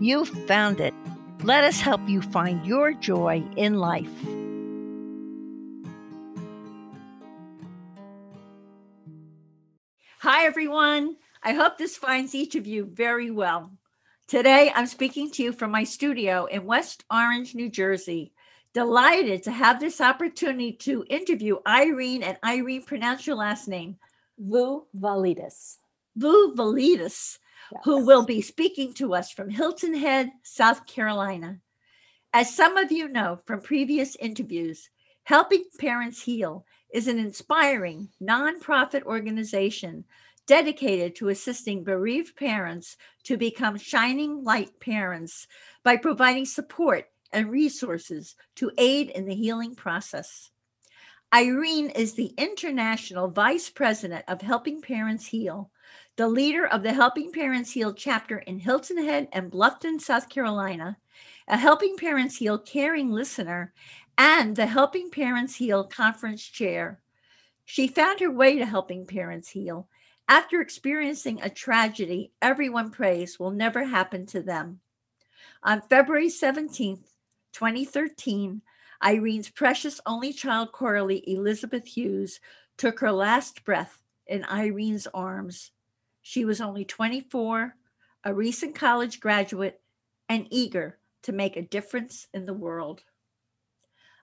you've found it. Let us help you find your joy in life. Hi, everyone. I hope this finds each of you very well. Today, I'm speaking to you from my studio in West Orange, New Jersey. Delighted to have this opportunity to interview Irene, and Irene, pronounce your last name. Vu Validus. Vu Validus, yes. Who will be speaking to us from Hilton Head, South Carolina. As some of you know from previous interviews, Helping Parents Heal is an inspiring nonprofit organization dedicated to assisting bereaved parents to become shining light parents by providing support and resources to aid in the healing process. Irene is the International Vice President of Helping Parents Heal, the leader of the Helping Parents Heal chapter in Hilton Head and Bluffton, South Carolina, a Helping Parents Heal caring listener, and the Helping Parents Heal conference chair. She found her way to Helping Parents Heal after experiencing a tragedy everyone prays will never happen to them. On February 17, 2013, Irene's precious only child, Coralie Elizabeth Hughes, took her last breath in Irene's arms. She was only 24, a recent college graduate, and eager to make a difference in the world.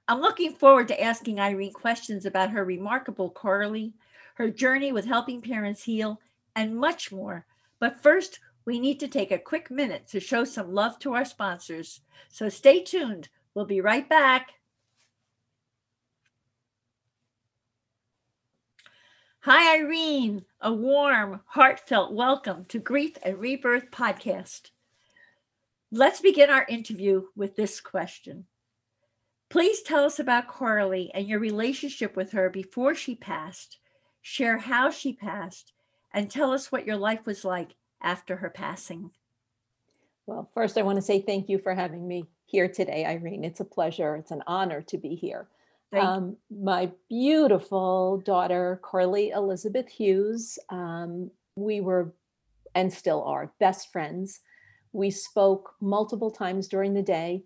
I'm looking forward to asking Irene questions about her remarkable Coralie, her journey with Helping Parents Heal, and much more. But first, we need to take a quick minute to show some love to our sponsors. So stay tuned. We'll be right back. Hi, Irene. A warm, heartfelt welcome to Grief and Rebirth podcast. Let's begin our interview with this question. Please tell us about Coralie and your relationship with her before she passed. Share how she passed and tell us what your life was like after her passing. Well, first, I want to say thank you for having me here today, Irene. It's a pleasure. It's an honor to be here. My beautiful daughter, Coralie Elizabeth Hughes, we were and still are best friends. We spoke multiple times during the day.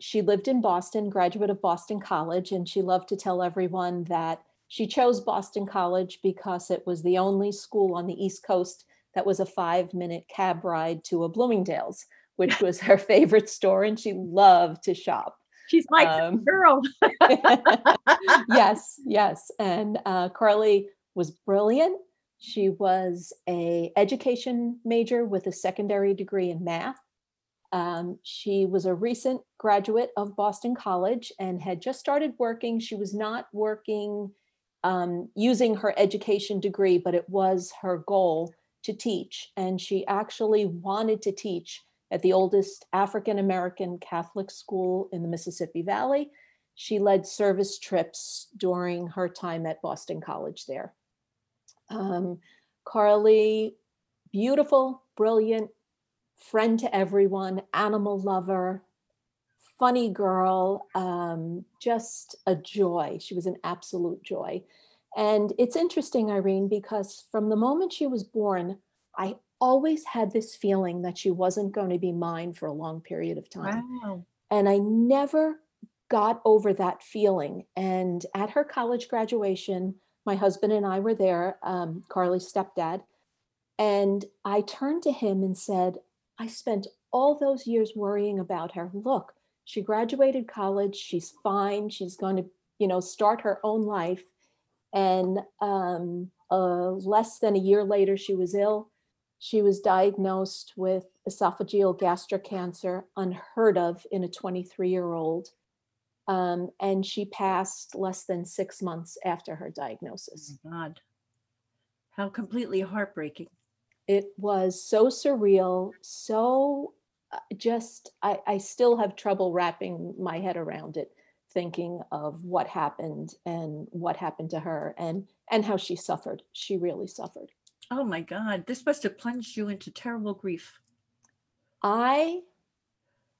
She lived in Boston, graduate of Boston College, and she loved to tell everyone that she chose Boston College because it was the only school on the East Coast that was a 5-minute cab ride to a Bloomingdale's, which was her favorite store, and she loved to shop. She's my girl. Yes. And Coralie was brilliant. She was an education major with a secondary degree in math. She was a recent graduate of Boston College and had just started working. She was not working using her education degree, but it was her goal to teach. And she actually wanted to teach at the oldest African-American Catholic school in the Mississippi Valley. She led service trips during her time at Boston College there. Coralie, beautiful, brilliant, friend to everyone, animal lover, funny girl, just a joy. She was an absolute joy. And it's interesting, Irene, because from the moment she was born, I always had this feeling that she wasn't going to be mine for a long period of time. Wow. And I never got over that feeling. And at her college graduation, my husband and I were there, Carly's stepdad. And I turned to him and said, I spent all those years worrying about her. Look, she graduated college. She's fine. She's going to, start her own life. And less than a year later, she was ill. She was diagnosed with esophageal gastric cancer, unheard of in a 23-year-old. And she passed less than 6 months after her diagnosis. Oh my God. How completely heartbreaking. It was so surreal, so just, I still have trouble wrapping my head around it, thinking of what happened and what happened to her and how she suffered. She really suffered. Oh my God, this must have plunged you into terrible grief. I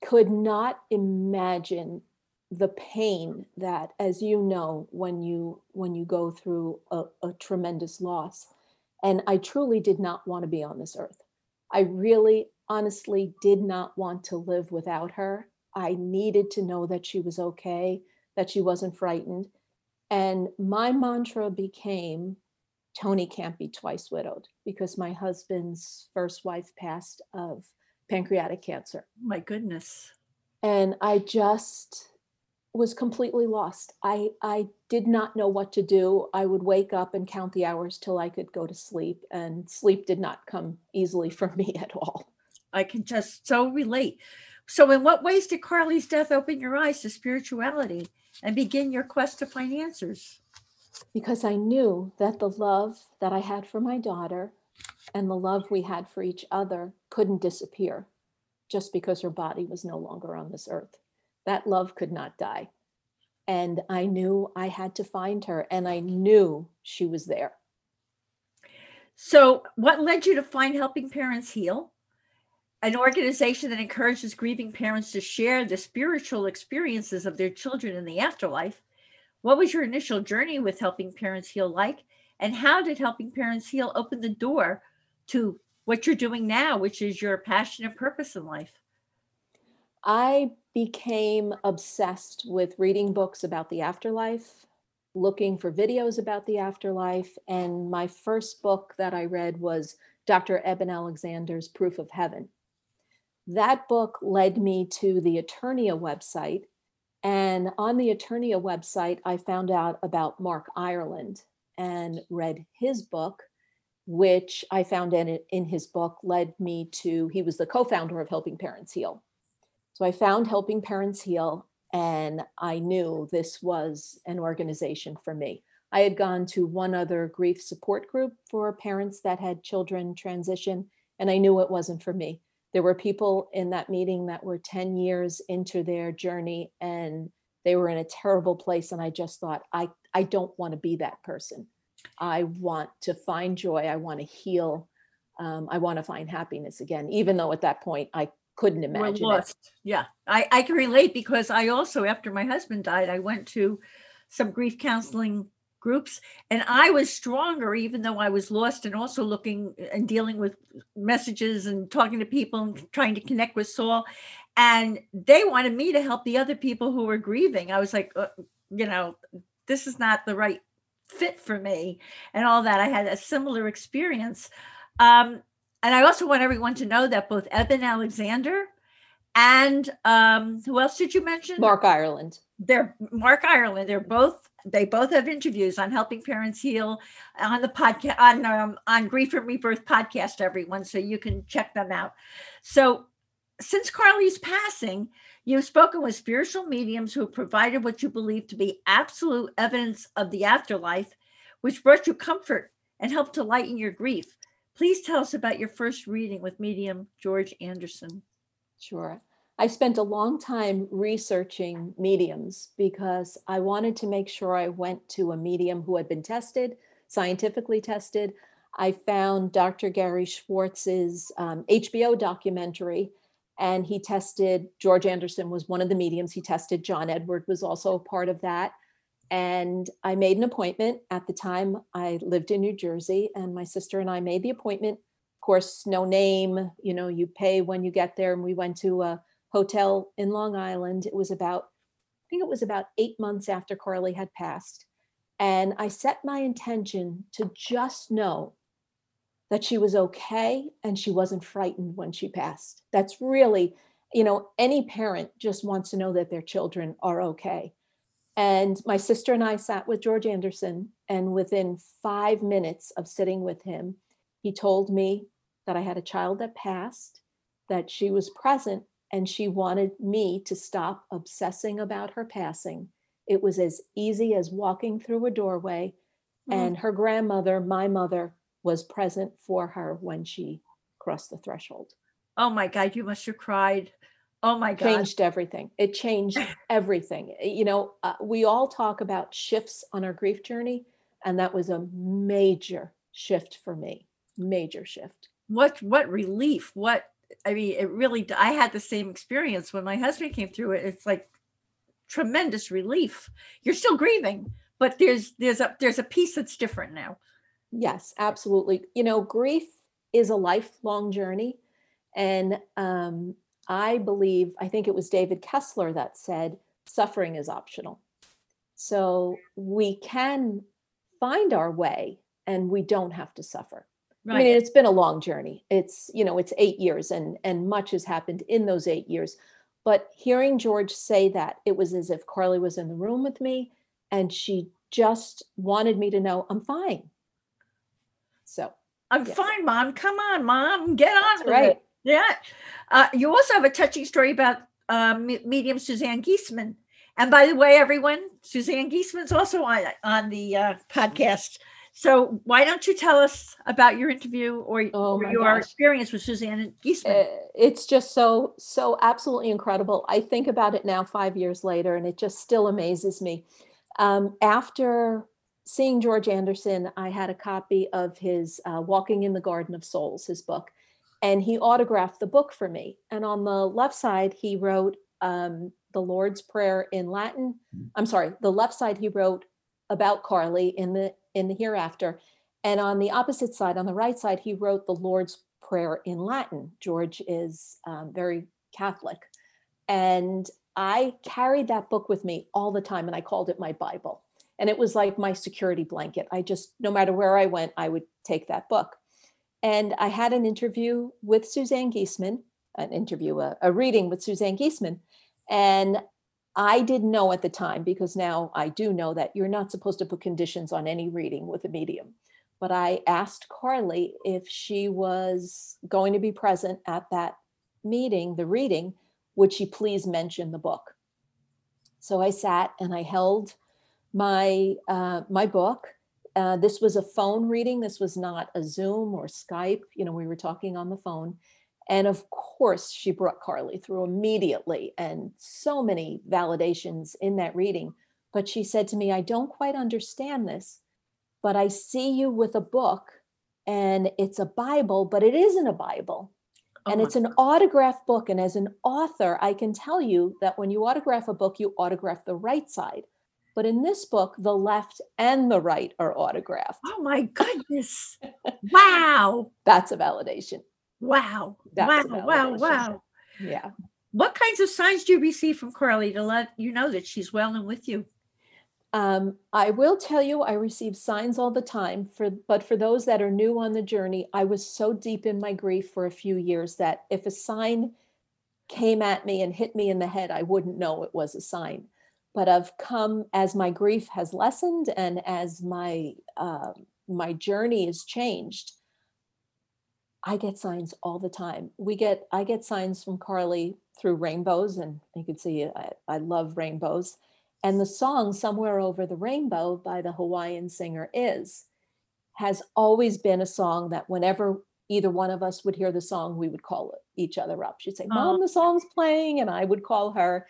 could not imagine the pain that, as you know, when you go through a tremendous loss. And I truly did not want to be on this earth. I really, honestly did not want to live without her. I needed to know that she was okay, that she wasn't frightened. And my mantra became, Tony can't be twice widowed, because my husband's first wife passed of pancreatic cancer. My goodness. And I just was completely lost. I did not know what to do. I would wake up and count the hours till I could go to sleep, and sleep did not come easily for me at all. I can just so relate. So in what ways did Carly's death open your eyes to spirituality and begin your quest to find answers? Because I knew that the love that I had for my daughter and the love we had for each other couldn't disappear just because her body was no longer on this earth. That love could not die. And I knew I had to find her, and I knew she was there. So what led you to find Helping Parents Heal, an organization that encourages grieving parents to share the spiritual experiences of their children in the afterlife? What was your initial journey with Helping Parents Heal like? And how did Helping Parents Heal open the door to what you're doing now, which is your passion and purpose in life? I became obsessed with reading books about the afterlife, looking for videos about the afterlife. And my first book that I read was Dr. Eben Alexander's Proof of Heaven. That book led me to the Eternea website. And on the Eternea website, I found out about Mark Ireland and read his book, which I found in his book led me to, he was the co-founder of Helping Parents Heal. So I found Helping Parents Heal, and I knew this was an organization for me. I had gone to one other grief support group for parents that had children transition, and I knew it wasn't for me. There were people in that meeting that were 10 years into their journey and they were in a terrible place. And I just thought, I don't want to be that person. I want to find joy. I want to heal. I want to find happiness again, even though at that point I couldn't imagine it. Yeah, I can relate, because I also, after my husband died, I went to some grief counseling groups, and I was stronger, even though I was lost and also looking and dealing with messages and talking to people and trying to connect with soul. And they wanted me to help the other people who were grieving. I was like, you know, this is not the right fit for me and all that. I had a similar experience. And I also want everyone to know that both Eben Alexander and who else did you mention? Mark Ireland. They both have interviews on Helping Parents Heal on the podcast, on Grief and Rebirth podcast, everyone. So you can check them out. So since Carly's passing, you've spoken with spiritual mediums who provided what you believe to be absolute evidence of the afterlife, which brought you comfort and helped to lighten your grief. Please tell us about your first reading with medium George Anderson. Sure. I spent a long time researching mediums because I wanted to make sure I went to a medium who had been tested, scientifically tested. I found Dr. Gary Schwartz's HBO documentary, and he tested, George Anderson was one of the mediums he tested. John Edward was also a part of that. And I made an appointment. At the time, I lived in New Jersey, and my sister and I made the appointment. Of course, no name, you know, you pay when you get there. And we went to a hotel in Long Island. It was about, I think it was about 8 months after Coralie had passed. And I set my intention to just know that she was okay and she wasn't frightened when she passed. That's really, you know, any parent just wants to know that their children are okay. And my sister and I sat with George Anderson, and within 5 minutes of sitting with him, he told me that I had a child that passed, that she was present, and she wanted me to stop obsessing about her passing. It was as easy as walking through a doorway, and her grandmother, my mother, was present for her when she crossed the threshold. oh my God, you must have cried. Oh my God. Changed everything. It changed everything. You know, we all talk about shifts on our grief journey, and that was a major shift for me. Major shift. What relief, what, I mean, it really, I had the same experience when my husband came through it. It's like tremendous relief. You're still grieving, but there's a piece that's different now. Yes, absolutely. You know, grief is a lifelong journey. And I think it was David Kessler that said, suffering is optional. So we can find our way and we don't have to suffer. Right. I mean, it's been a long journey. It's, you know, it's 8 years and much has happened in those 8 years. But hearing George say that, it was as if Carly was in the room with me and she just wanted me to know I'm fine. So I'm fine, Mom. Come on, Mom. Get on with it. Yeah. You also have a touching story about medium Suzanne Giesemann. And by the way, everyone, Suzanne Giesemann is also on the podcast. So why don't you tell us about your interview or your experience with Suzanne Giesemann? It's just so absolutely incredible. I think about it now 5 years later, and it just still amazes me. After seeing George Anderson, I had a copy of his Walking in the Garden of Souls, his book, and he autographed the book for me. And on the left side, he wrote the Lord's Prayer in Latin. I'm sorry, the left side he wrote about Carly in the hereafter. And on the opposite side, on the right side, he wrote the Lord's Prayer in Latin. George is very Catholic. And I carried that book with me all the time, and I called it my Bible. And it was like my security blanket. I just, no matter where I went, I would take that book. And I had an interview with Suzanne Giesemann, a reading with Suzanne Giesemann. And I didn't know at the time, because now I do know that you're not supposed to put conditions on any reading with a medium. But I asked Carly if she was going to be present at that meeting, the reading, would she please mention the book? So I sat and I held my book. This was a phone reading. This was not a Zoom or Skype. You know, we were talking on the phone. And of course, she brought Carly through immediately, and so many validations in that reading. But she said to me, I don't quite understand this, but I see you with a book, and it's a Bible, but it isn't a Bible. And it's an autographed book. And as an author, I can tell you that when you autograph a book, you autograph the right side. But in this book, the left and the right are autographed. Oh my goodness. Wow. That's a validation. Wow. Wow. Yeah. What kinds of signs do you receive from Coralie to let you know that she's well and with you? I will tell you, I receive signs all the time, but for those that are new on the journey, I was so deep in my grief for a few years that if a sign came at me and hit me in the head, I wouldn't know it was a sign. But I've come, as my grief has lessened and as my journey has changed, I get signs all the time. I get signs from Carly through rainbows, and you can see I love rainbows. And the song "Somewhere Over the Rainbow" by the Hawaiian singer has always been a song that whenever either one of us would hear the song, we would call each other up. She'd say, "Mom, the song's playing," and I would call her,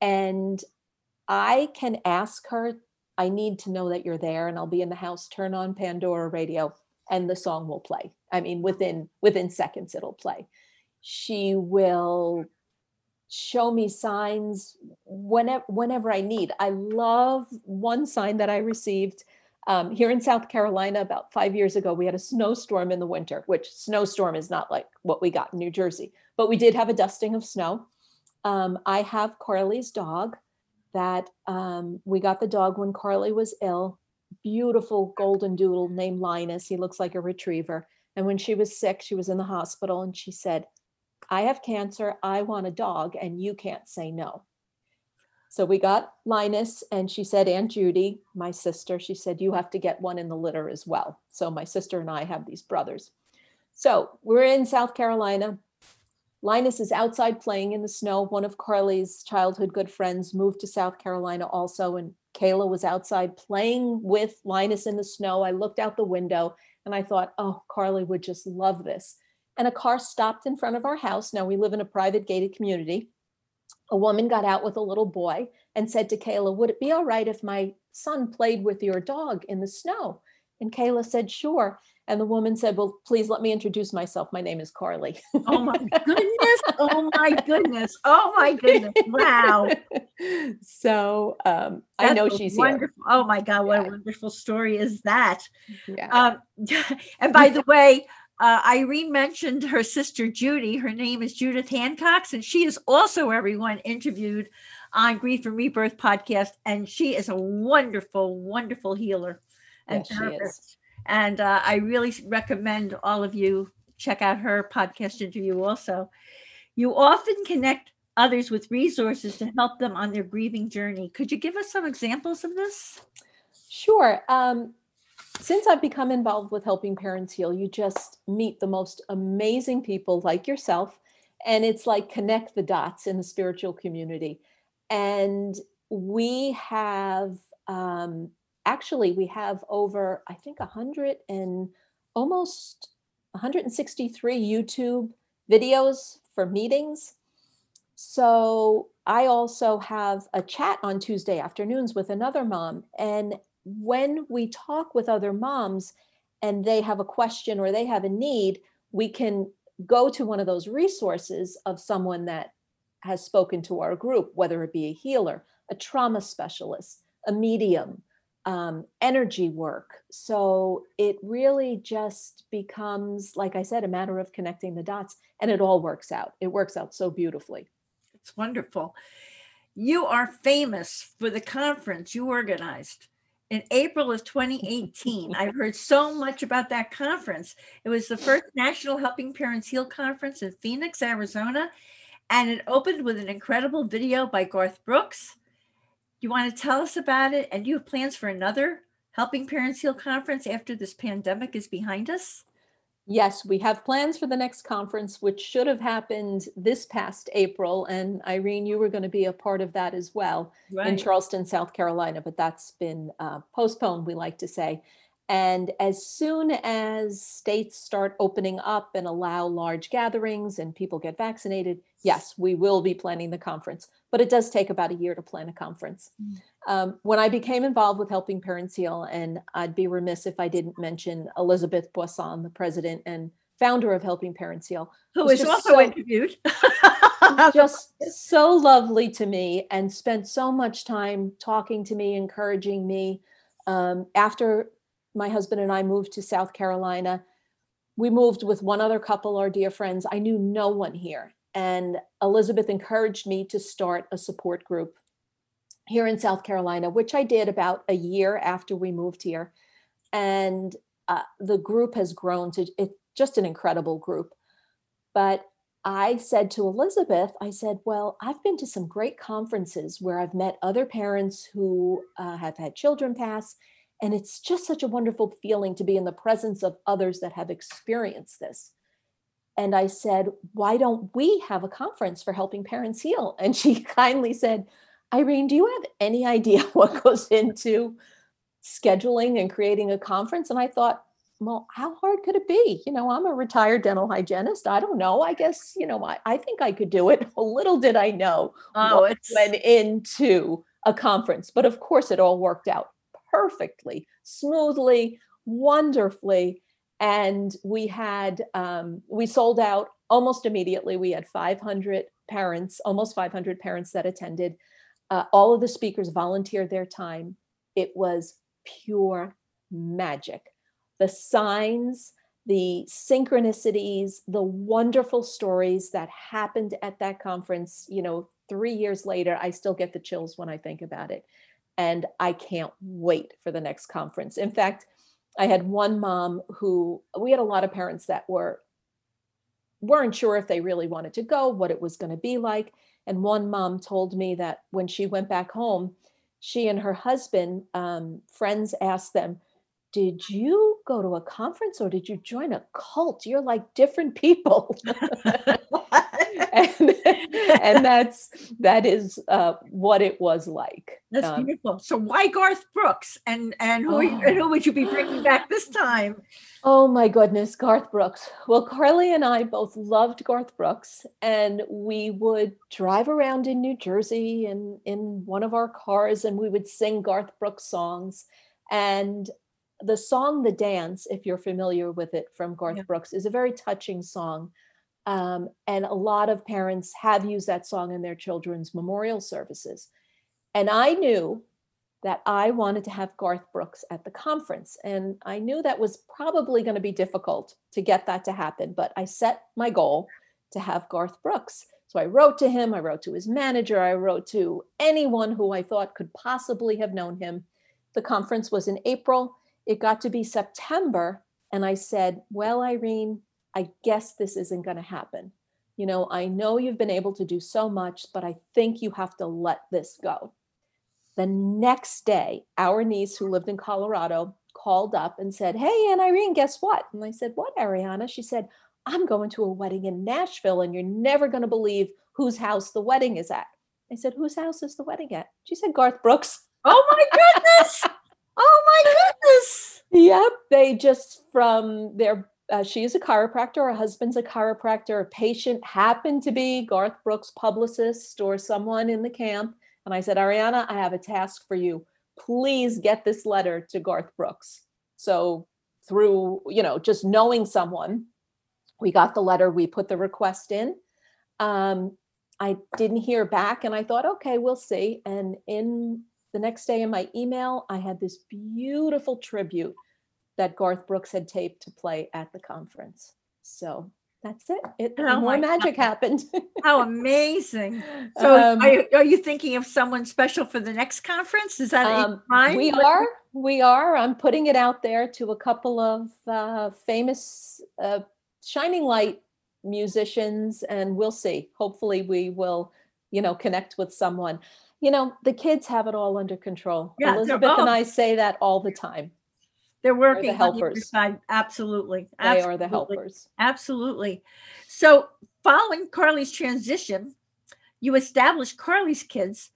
and I can ask her, I need to know that you're there, and I'll be in the house, turn on Pandora radio, and the song will play. I mean, within seconds, it'll play. She will show me signs whenever I need. I love one sign that I received here in South Carolina about 5 years ago. We had a snowstorm in the winter, which snowstorm is not like what we got in New Jersey, but we did have a dusting of snow. I have Carly's dog. That we got the dog when Carly was ill, beautiful golden doodle named Linus. He looks like a retriever. And when she was sick, she was in the hospital, and she said, I have cancer, I want a dog, and you can't say no. So we got Linus, and she said, Aunt Judy, my sister, she said, you have to get one in the litter as well. So my sister and I have these brothers. So we're in South Carolina. Linus is outside playing in the snow. One of Carly's childhood good friends moved to South Carolina also, and Kayla was outside playing with Linus in the snow. I looked out the window and I thought, oh, Carly would just love this. and a car stopped in front of our house. Now, we live in a private gated community. A woman got out with a little boy and said to Kayla, would it be all right if my son played with your dog in the snow? And Kayla said, sure. And the woman said, well, please let me introduce myself. My name is Coralie. Oh, my goodness. Oh, my goodness. Oh, my goodness. Wow. So I know she's wonderful. Here. Oh, my God. What a wonderful story is that. Yeah. And by the way, Irene mentioned her sister, Judy. Her name is Judith Hancock, and she is also everyone interviewed on Grief and Rebirth podcast. And she is a wonderful, wonderful healer and therapist. And I really recommend all of you check out her podcast interview also. You often connect others with resources to help them on their grieving journey. Could you give us some examples of this? Sure. Since I've become involved with Helping Parents Heal, you just meet the most amazing people like yourself. And it's like connect the dots in the spiritual community. And we have, actually, we have over, I think, 100 and almost 163 YouTube videos for meetings. So I also have a chat on Tuesday afternoons with another mom. And when we talk with other moms and they have a question or they have a need, we can go to one of those resources of someone that has spoken to our group, whether it be a healer, a trauma specialist, a medium, energy work. So it really just becomes, like I said, a matter of connecting the dots, and it all works out. It works out so beautifully. It's wonderful. You are famous for the conference you organized in April of 2018. I've heard so much about that conference. It was the first National Helping Parents Heal Conference in Phoenix, Arizona, and it opened with an incredible video by Garth Brooks. You want to tell us about it? And do you have plans for another Helping Parents Heal conference after this pandemic is behind us? Yes, we have plans for the next conference, which should have happened this past April. And Irene, you were going to be a part of that as well, right, in Charleston, South Carolina, but that's been postponed, we like to say. And as soon as states start opening up and allow large gatherings and people get vaccinated, yes, we will be planning the conference. But it does take about a year to plan a conference. When I became involved with Helping Parents Heal, and I'd be remiss if I didn't mention Elizabeth Boisson, the president and founder of Helping Parents Heal, who is also interviewed. Just so lovely to me and spent so much time talking to me, encouraging me. After my husband and I moved to South Carolina, we moved with one other couple, our dear friends. I knew no one here. And Elizabeth encouraged me to start a support group here in South Carolina, which I did about a year after we moved here. And the group has grown to, it's just an incredible group. But I said to Elizabeth, I said, well, I've been to some great conferences where I've met other parents who have had children pass. And it's just such a wonderful feeling to be in the presence of others that have experienced this. And I said, why don't we have a conference for Helping Parents Heal? And she kindly said, Irene, do you have any idea what goes into scheduling and creating a conference? And I thought, well, how hard could it be? You know, I'm a retired dental hygienist. I don't know. I guess, you know, I think I could do it. Little did I know what went into a conference. But of course, it all worked out perfectly, smoothly, wonderfully. And we had, we sold out almost immediately. We had 500 parents, almost 500 parents that attended. All of the speakers volunteered their time. It was pure magic. The signs, the synchronicities, the wonderful stories that happened at that conference, you know, 3 years later, I still get the chills when I think about it. And I can't wait for the next conference. In fact, I had one mom who, we had a lot of parents that weren't sure if they really wanted to go, what it was going to be like. And one mom told me that when she went back home, she and her husband, friends asked them, did you go to a conference or did you join a cult? You're like different people. And that is what it was like. That's beautiful. So why Garth Brooks? And who would you be bringing back this time? Oh my goodness, Garth Brooks. Well, Carly and I both loved Garth Brooks, and we would drive around in New Jersey and in one of our cars, and we would sing Garth Brooks songs. And the song, The Dance, if you're familiar with it, from Garth Brooks, is a very touching song. And a lot of parents have used that song in their children's memorial services. And I knew that I wanted to have Garth Brooks at the conference. And I knew that was probably going to be difficult to get that to happen, but I set my goal to have Garth Brooks. So I wrote to him, I wrote to his manager, I wrote to anyone who I thought could possibly have known him. The conference was in April. It got to be September. And I said, well, Irene, I guess this isn't going to happen. You know, I know you've been able to do so much, but I think you have to let this go. The next day, our niece, who lived in Colorado, called up and said, hey, Aunt Irene, guess what? And I said, what, Ariana? She said, I'm going to a wedding in Nashville, and you're never going to believe whose house the wedding is at. I said, whose house is the wedding at? She said, Garth Brooks. Oh, my goodness. Oh, my goodness. Yep. They just, from their she is a chiropractor. Her husband's a chiropractor. A patient happened to be Garth Brooks' publicist or someone in the camp. And I said, Ariana, I have a task for you. Please get this letter to Garth Brooks. So through, you know, just knowing someone, we got the letter. We put the request in. I didn't hear back, and I thought, okay, we'll see. And in the next day in my email, I had this beautiful tribute that Garth Brooks had taped to play at the conference. So that's it. More magic happened. How amazing. So are you thinking of someone special for the next conference? Is that fine? We are. I'm putting it out there to a couple of famous Shining Light musicians, and we'll see. Hopefully we will, you know, connect with someone. You know, the kids have it all under control. Yeah, Elizabeth and I say that all the time. They're working the helpers. On your side. Absolutely. They are the helpers. Absolutely. So following Carly's transition, you established Carly's Kids,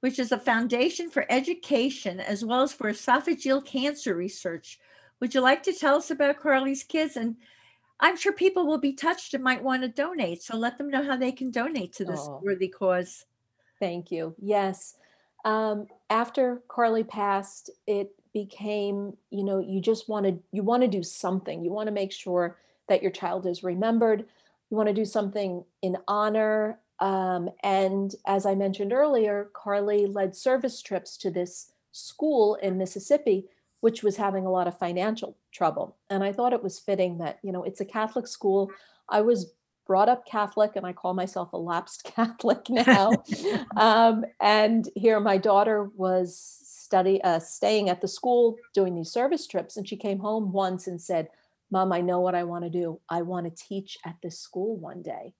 which is a foundation for education as well as for esophageal cancer research. Would you like to tell us about Carly's Kids? And I'm sure people will be touched and might want to donate. So let them know how they can donate to this worthy cause. Thank you. Yes. After Carly passed, it became, you know, you want to do something. You want to make sure that your child is remembered. You want to do something in honor. And as I mentioned earlier, Carly led service trips to this school in Mississippi, which was having a lot of financial trouble. And I thought it was fitting that, you know, it's a Catholic school. I was brought up Catholic, and I call myself a lapsed Catholic now. And here my daughter was staying at the school doing these service trips. And she came home once and said, Mom, I know what I want to do. I want to teach at this school one day.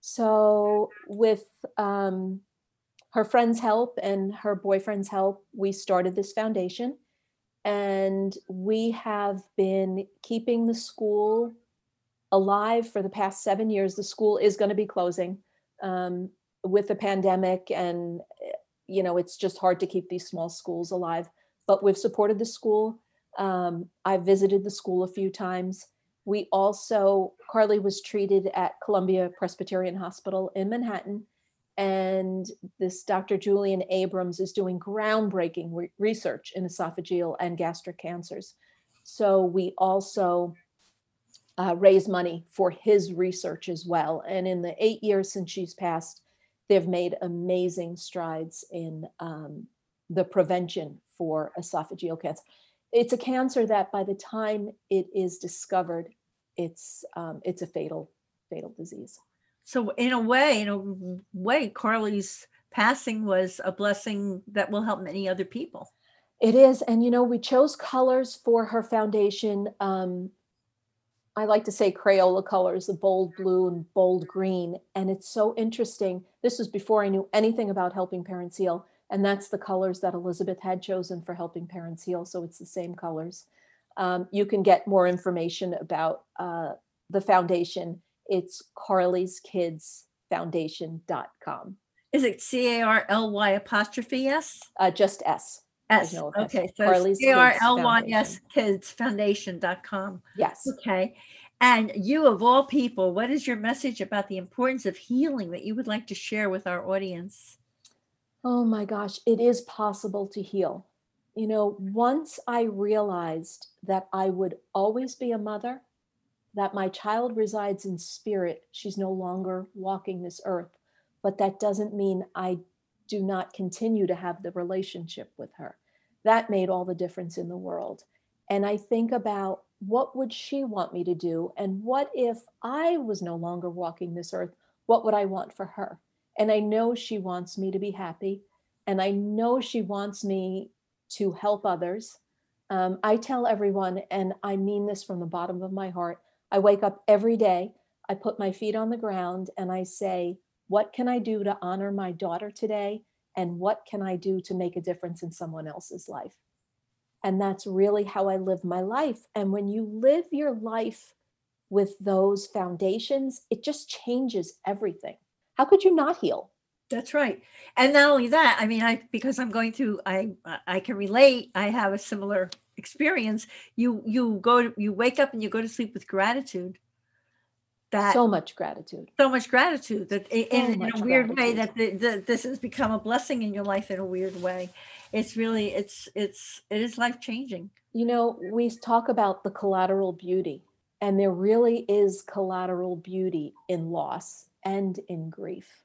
So with her friend's help and her boyfriend's help, we started this foundation. And we have been keeping the school alive for the past 7 years. The school is going to be closing with the pandemic, and you know, it's just hard to keep these small schools alive, but we've supported the school. I visited the school a few times. We also, Carly was treated at Columbia Presbyterian Hospital in Manhattan. And this Dr. Julian Abrams is doing groundbreaking research in esophageal and gastric cancers. So we also raise money for his research as well. And in the 8 years since she's passed, they've made amazing strides in the prevention for esophageal cancer. It's a cancer that by the time it is discovered, it's a fatal disease. So in a way, Carly's passing was a blessing that will help many other people. It is. And, you know, we chose colors for her foundation. I like to say Crayola colors, the bold blue and bold green. And it's so interesting. This was before I knew anything about Helping Parents Heal. And that's the colors that Elizabeth had chosen for Helping Parents Heal. So it's the same colors. You can get more information about the foundation. It's Carly's Kids carlyskidsfoundation.com. Is it carly_s? Just S. S. No okay. So carlyskidsfoundation.com. Yes. Okay. And you, of all people, what is your message about the importance of healing that you would like to share with our audience? Oh my gosh, it is possible to heal. You know, once I realized that I would always be a mother, that my child resides in spirit, she's no longer walking this earth, but that doesn't mean I do not continue to have the relationship with her. That made all the difference in the world. And I think about, what would she want me to do? And what if I was no longer walking this earth? What would I want for her? And I know she wants me to be happy. And I know she wants me to help others. I tell everyone, and I mean this from the bottom of my heart, I wake up every day, I put my feet on the ground, and I say, what can I do to honor my daughter today? And what can I do to make a difference in someone else's life? And that's really how I live my life. And when you live your life with those foundations, it just changes everything. How could you not heal? That's right. And not only that, I mean, because I'm going through, I can relate. I have a similar experience. You wake up and you go to sleep with gratitude. So much gratitude. That in a weird way that this has become a blessing in your life in a weird way. It's really, it is life changing. You know, we talk about the collateral beauty, and there really is collateral beauty in loss and in grief.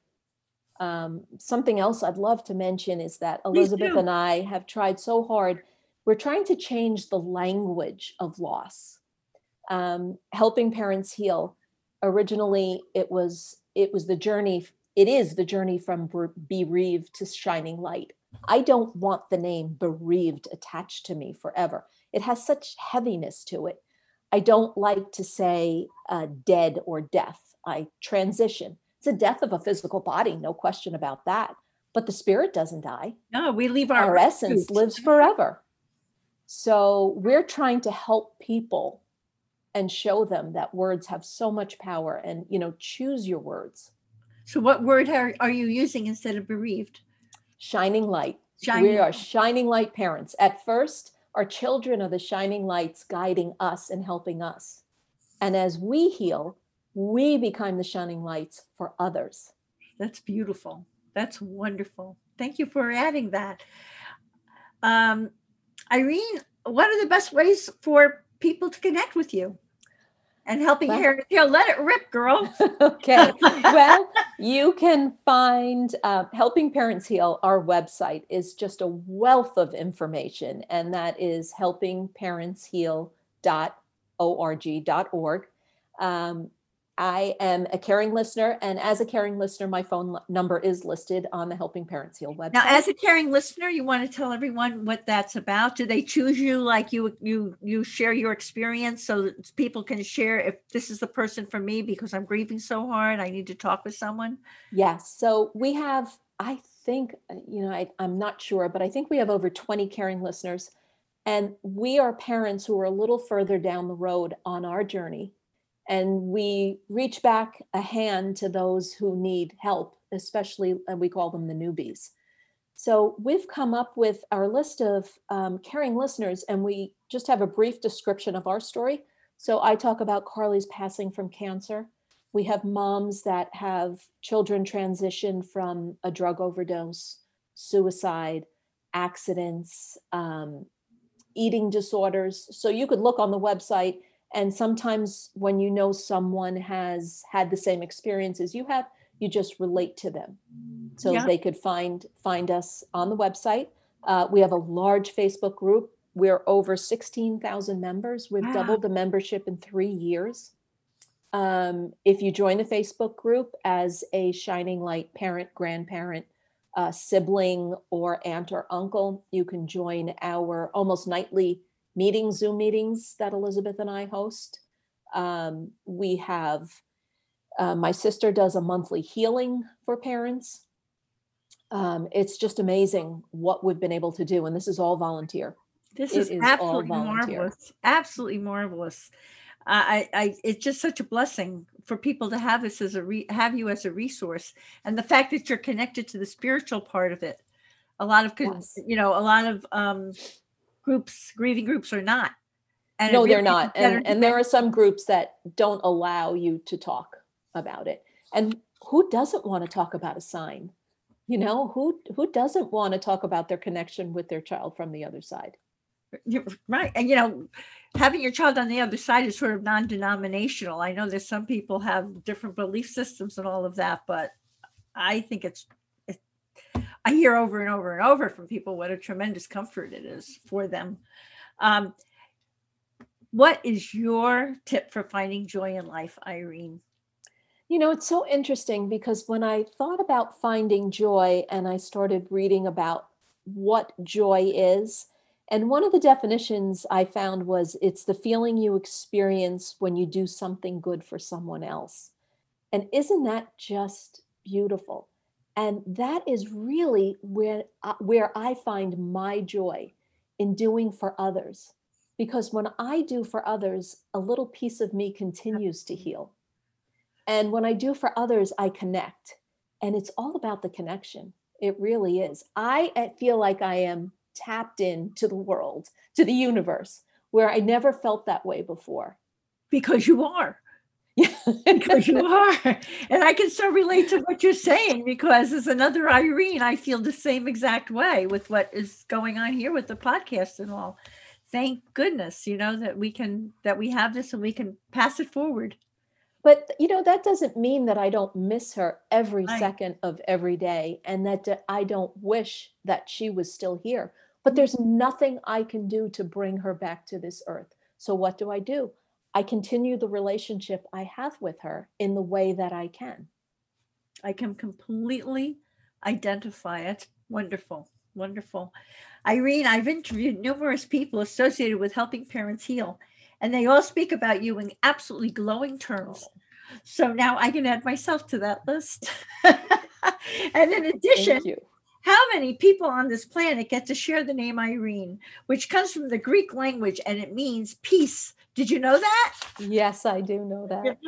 Something else I'd love to mention is that Elizabeth and I have tried so hard. We're trying to change the language of loss. Helping Parents Heal. Originally, it is the journey from bereaved to shining light. I don't want the name bereaved attached to me forever. It has such heaviness to it. I don't like to say dead or death. I transition. It's a death of a physical body, no question about that. But the spirit doesn't die. No, we leave our essence lives forever. So we're trying to help people and show them that words have so much power, and, you know, choose your words. So what word are you using instead of bereaved? Shining light. We are shining light parents. At first, our children are the shining lights guiding us and helping us. And as we heal, we become the shining lights for others. That's beautiful. That's wonderful. Thank you for adding that. Irene, what are the best ways for people to connect with you and helping parents heal? Let it rip, girl. Okay. Well, you can find Helping Parents Heal. Our website is just a wealth of information, and that is helpingparentsheal.org. I am a caring listener, and as a caring listener, my phone number is listed on the Helping Parents Heal website. Now, as a caring listener, you want to tell everyone what that's about? Do they choose you, like you share your experience so that people can share, if this is the person for me because I'm grieving so hard, I need to talk with someone? Yes. So we have, I think, you know, I'm not sure, but I think we have over 20 caring listeners, and we are parents who are a little further down the road on our journey. And we reach back a hand to those who need help, especially, and we call them the newbies. So we've come up with our list of caring listeners, and we just have a brief description of our story. So I talk about Carly's passing from cancer. We have moms that have children transition from a drug overdose, suicide, accidents, eating disorders. So you could look on the website. And sometimes when you know someone has had the same experiences you have, you just relate to them. So they could find us on the website. We have a large Facebook group. We're over 16,000 members. We've doubled the membership in 3 years. If you join the Facebook group as a shining light parent, grandparent, sibling, or aunt or uncle, you can join our almost nightly Zoom meetings that Elizabeth and I host. We have, my sister does a monthly healing for parents. It's just amazing what we've been able to do. And this is all volunteer. This is absolutely marvelous. Absolutely marvelous. It's just such a blessing for people to have this as have you as a resource, and the fact that you're connected to the spiritual part of it. A lot of groups, grieving groups, are not. And no, really they're not. And there are some groups that don't allow you to talk about it. And who doesn't want to talk about a sign? You know, who doesn't want to talk about their connection with their child from the other side? Right. And, you know, having your child on the other side is sort of non-denominational. I know there's some people have different belief systems and all of that, but I think it's I hear over and over and over from people what a tremendous comfort it is for them. What is your tip for finding joy in life, Irene? You know, it's so interesting, because when I thought about finding joy and I started reading about what joy is, and one of the definitions I found was it's the feeling you experience when you do something good for someone else. And isn't that just beautiful? And that is really where I find my joy, in doing for others. Because when I do for others, a little piece of me continues to heal. And when I do for others, I connect. And it's all about the connection. It really is. I feel like I am tapped into the world, to the universe, where I never felt that way before. Because you are. Yeah. Because you are. And I can so relate to what you're saying, because as another Irene, I feel the same exact way with what is going on here with the podcast and all. Thank goodness, you know, that we have this and we can pass it forward. But, you know, that doesn't mean that I don't miss her every second of every day, and that I don't wish that she was still here. But there's nothing I can do to bring her back to this earth. So what do? I continue the relationship I have with her in the way that I can. I can completely identify it. Wonderful. Wonderful. Irene, I've interviewed numerous people associated with Helping Parents Heal, and they all speak about you in absolutely glowing terms. So now I can add myself to that list. And in addition, how many people on this planet get to share the name Irene, which comes from the Greek language, and it means peace. Did you know that? Yes, I do know that.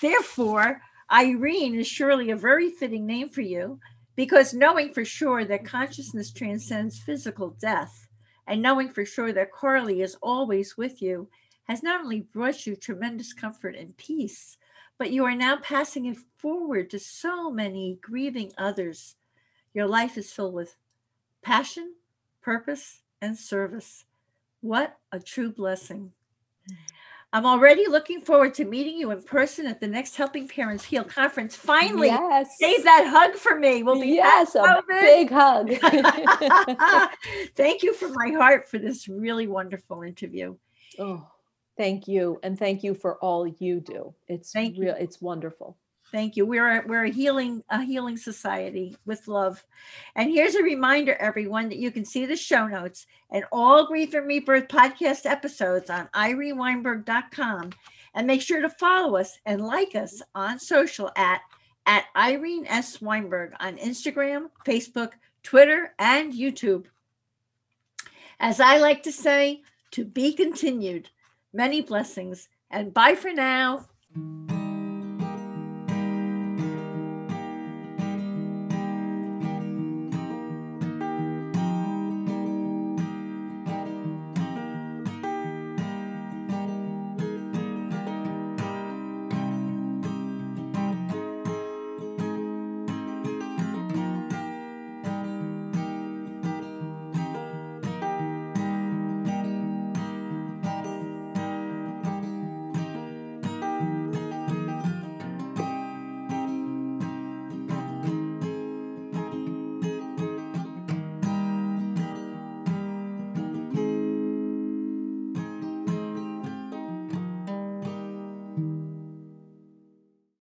Therefore, Irene is surely a very fitting name for you. Because knowing for sure that consciousness transcends physical death, and knowing for sure that Coralie is always with you, has not only brought you tremendous comfort and peace, but you are now passing it forward to so many grieving others. Your life is filled with passion, purpose, and service. What a true blessing. I'm already looking forward to meeting you in person at the next Helping Parents Heal conference. Finally, yes. Save that hug for me. We'll be a big hug. Thank you from my heart for this really wonderful interview. Oh, thank you, and thank you for all you do. It's wonderful. Thank you. We're a healing society with love. And here's a reminder, everyone, that you can see the show notes and all Grief and Rebirth podcast episodes on ireneweinberg.com. And make sure to follow us and like us on social at Irene S. Weinberg on Instagram, Facebook, Twitter, and YouTube. As I like to say, to be continued. Many blessings, and bye for now.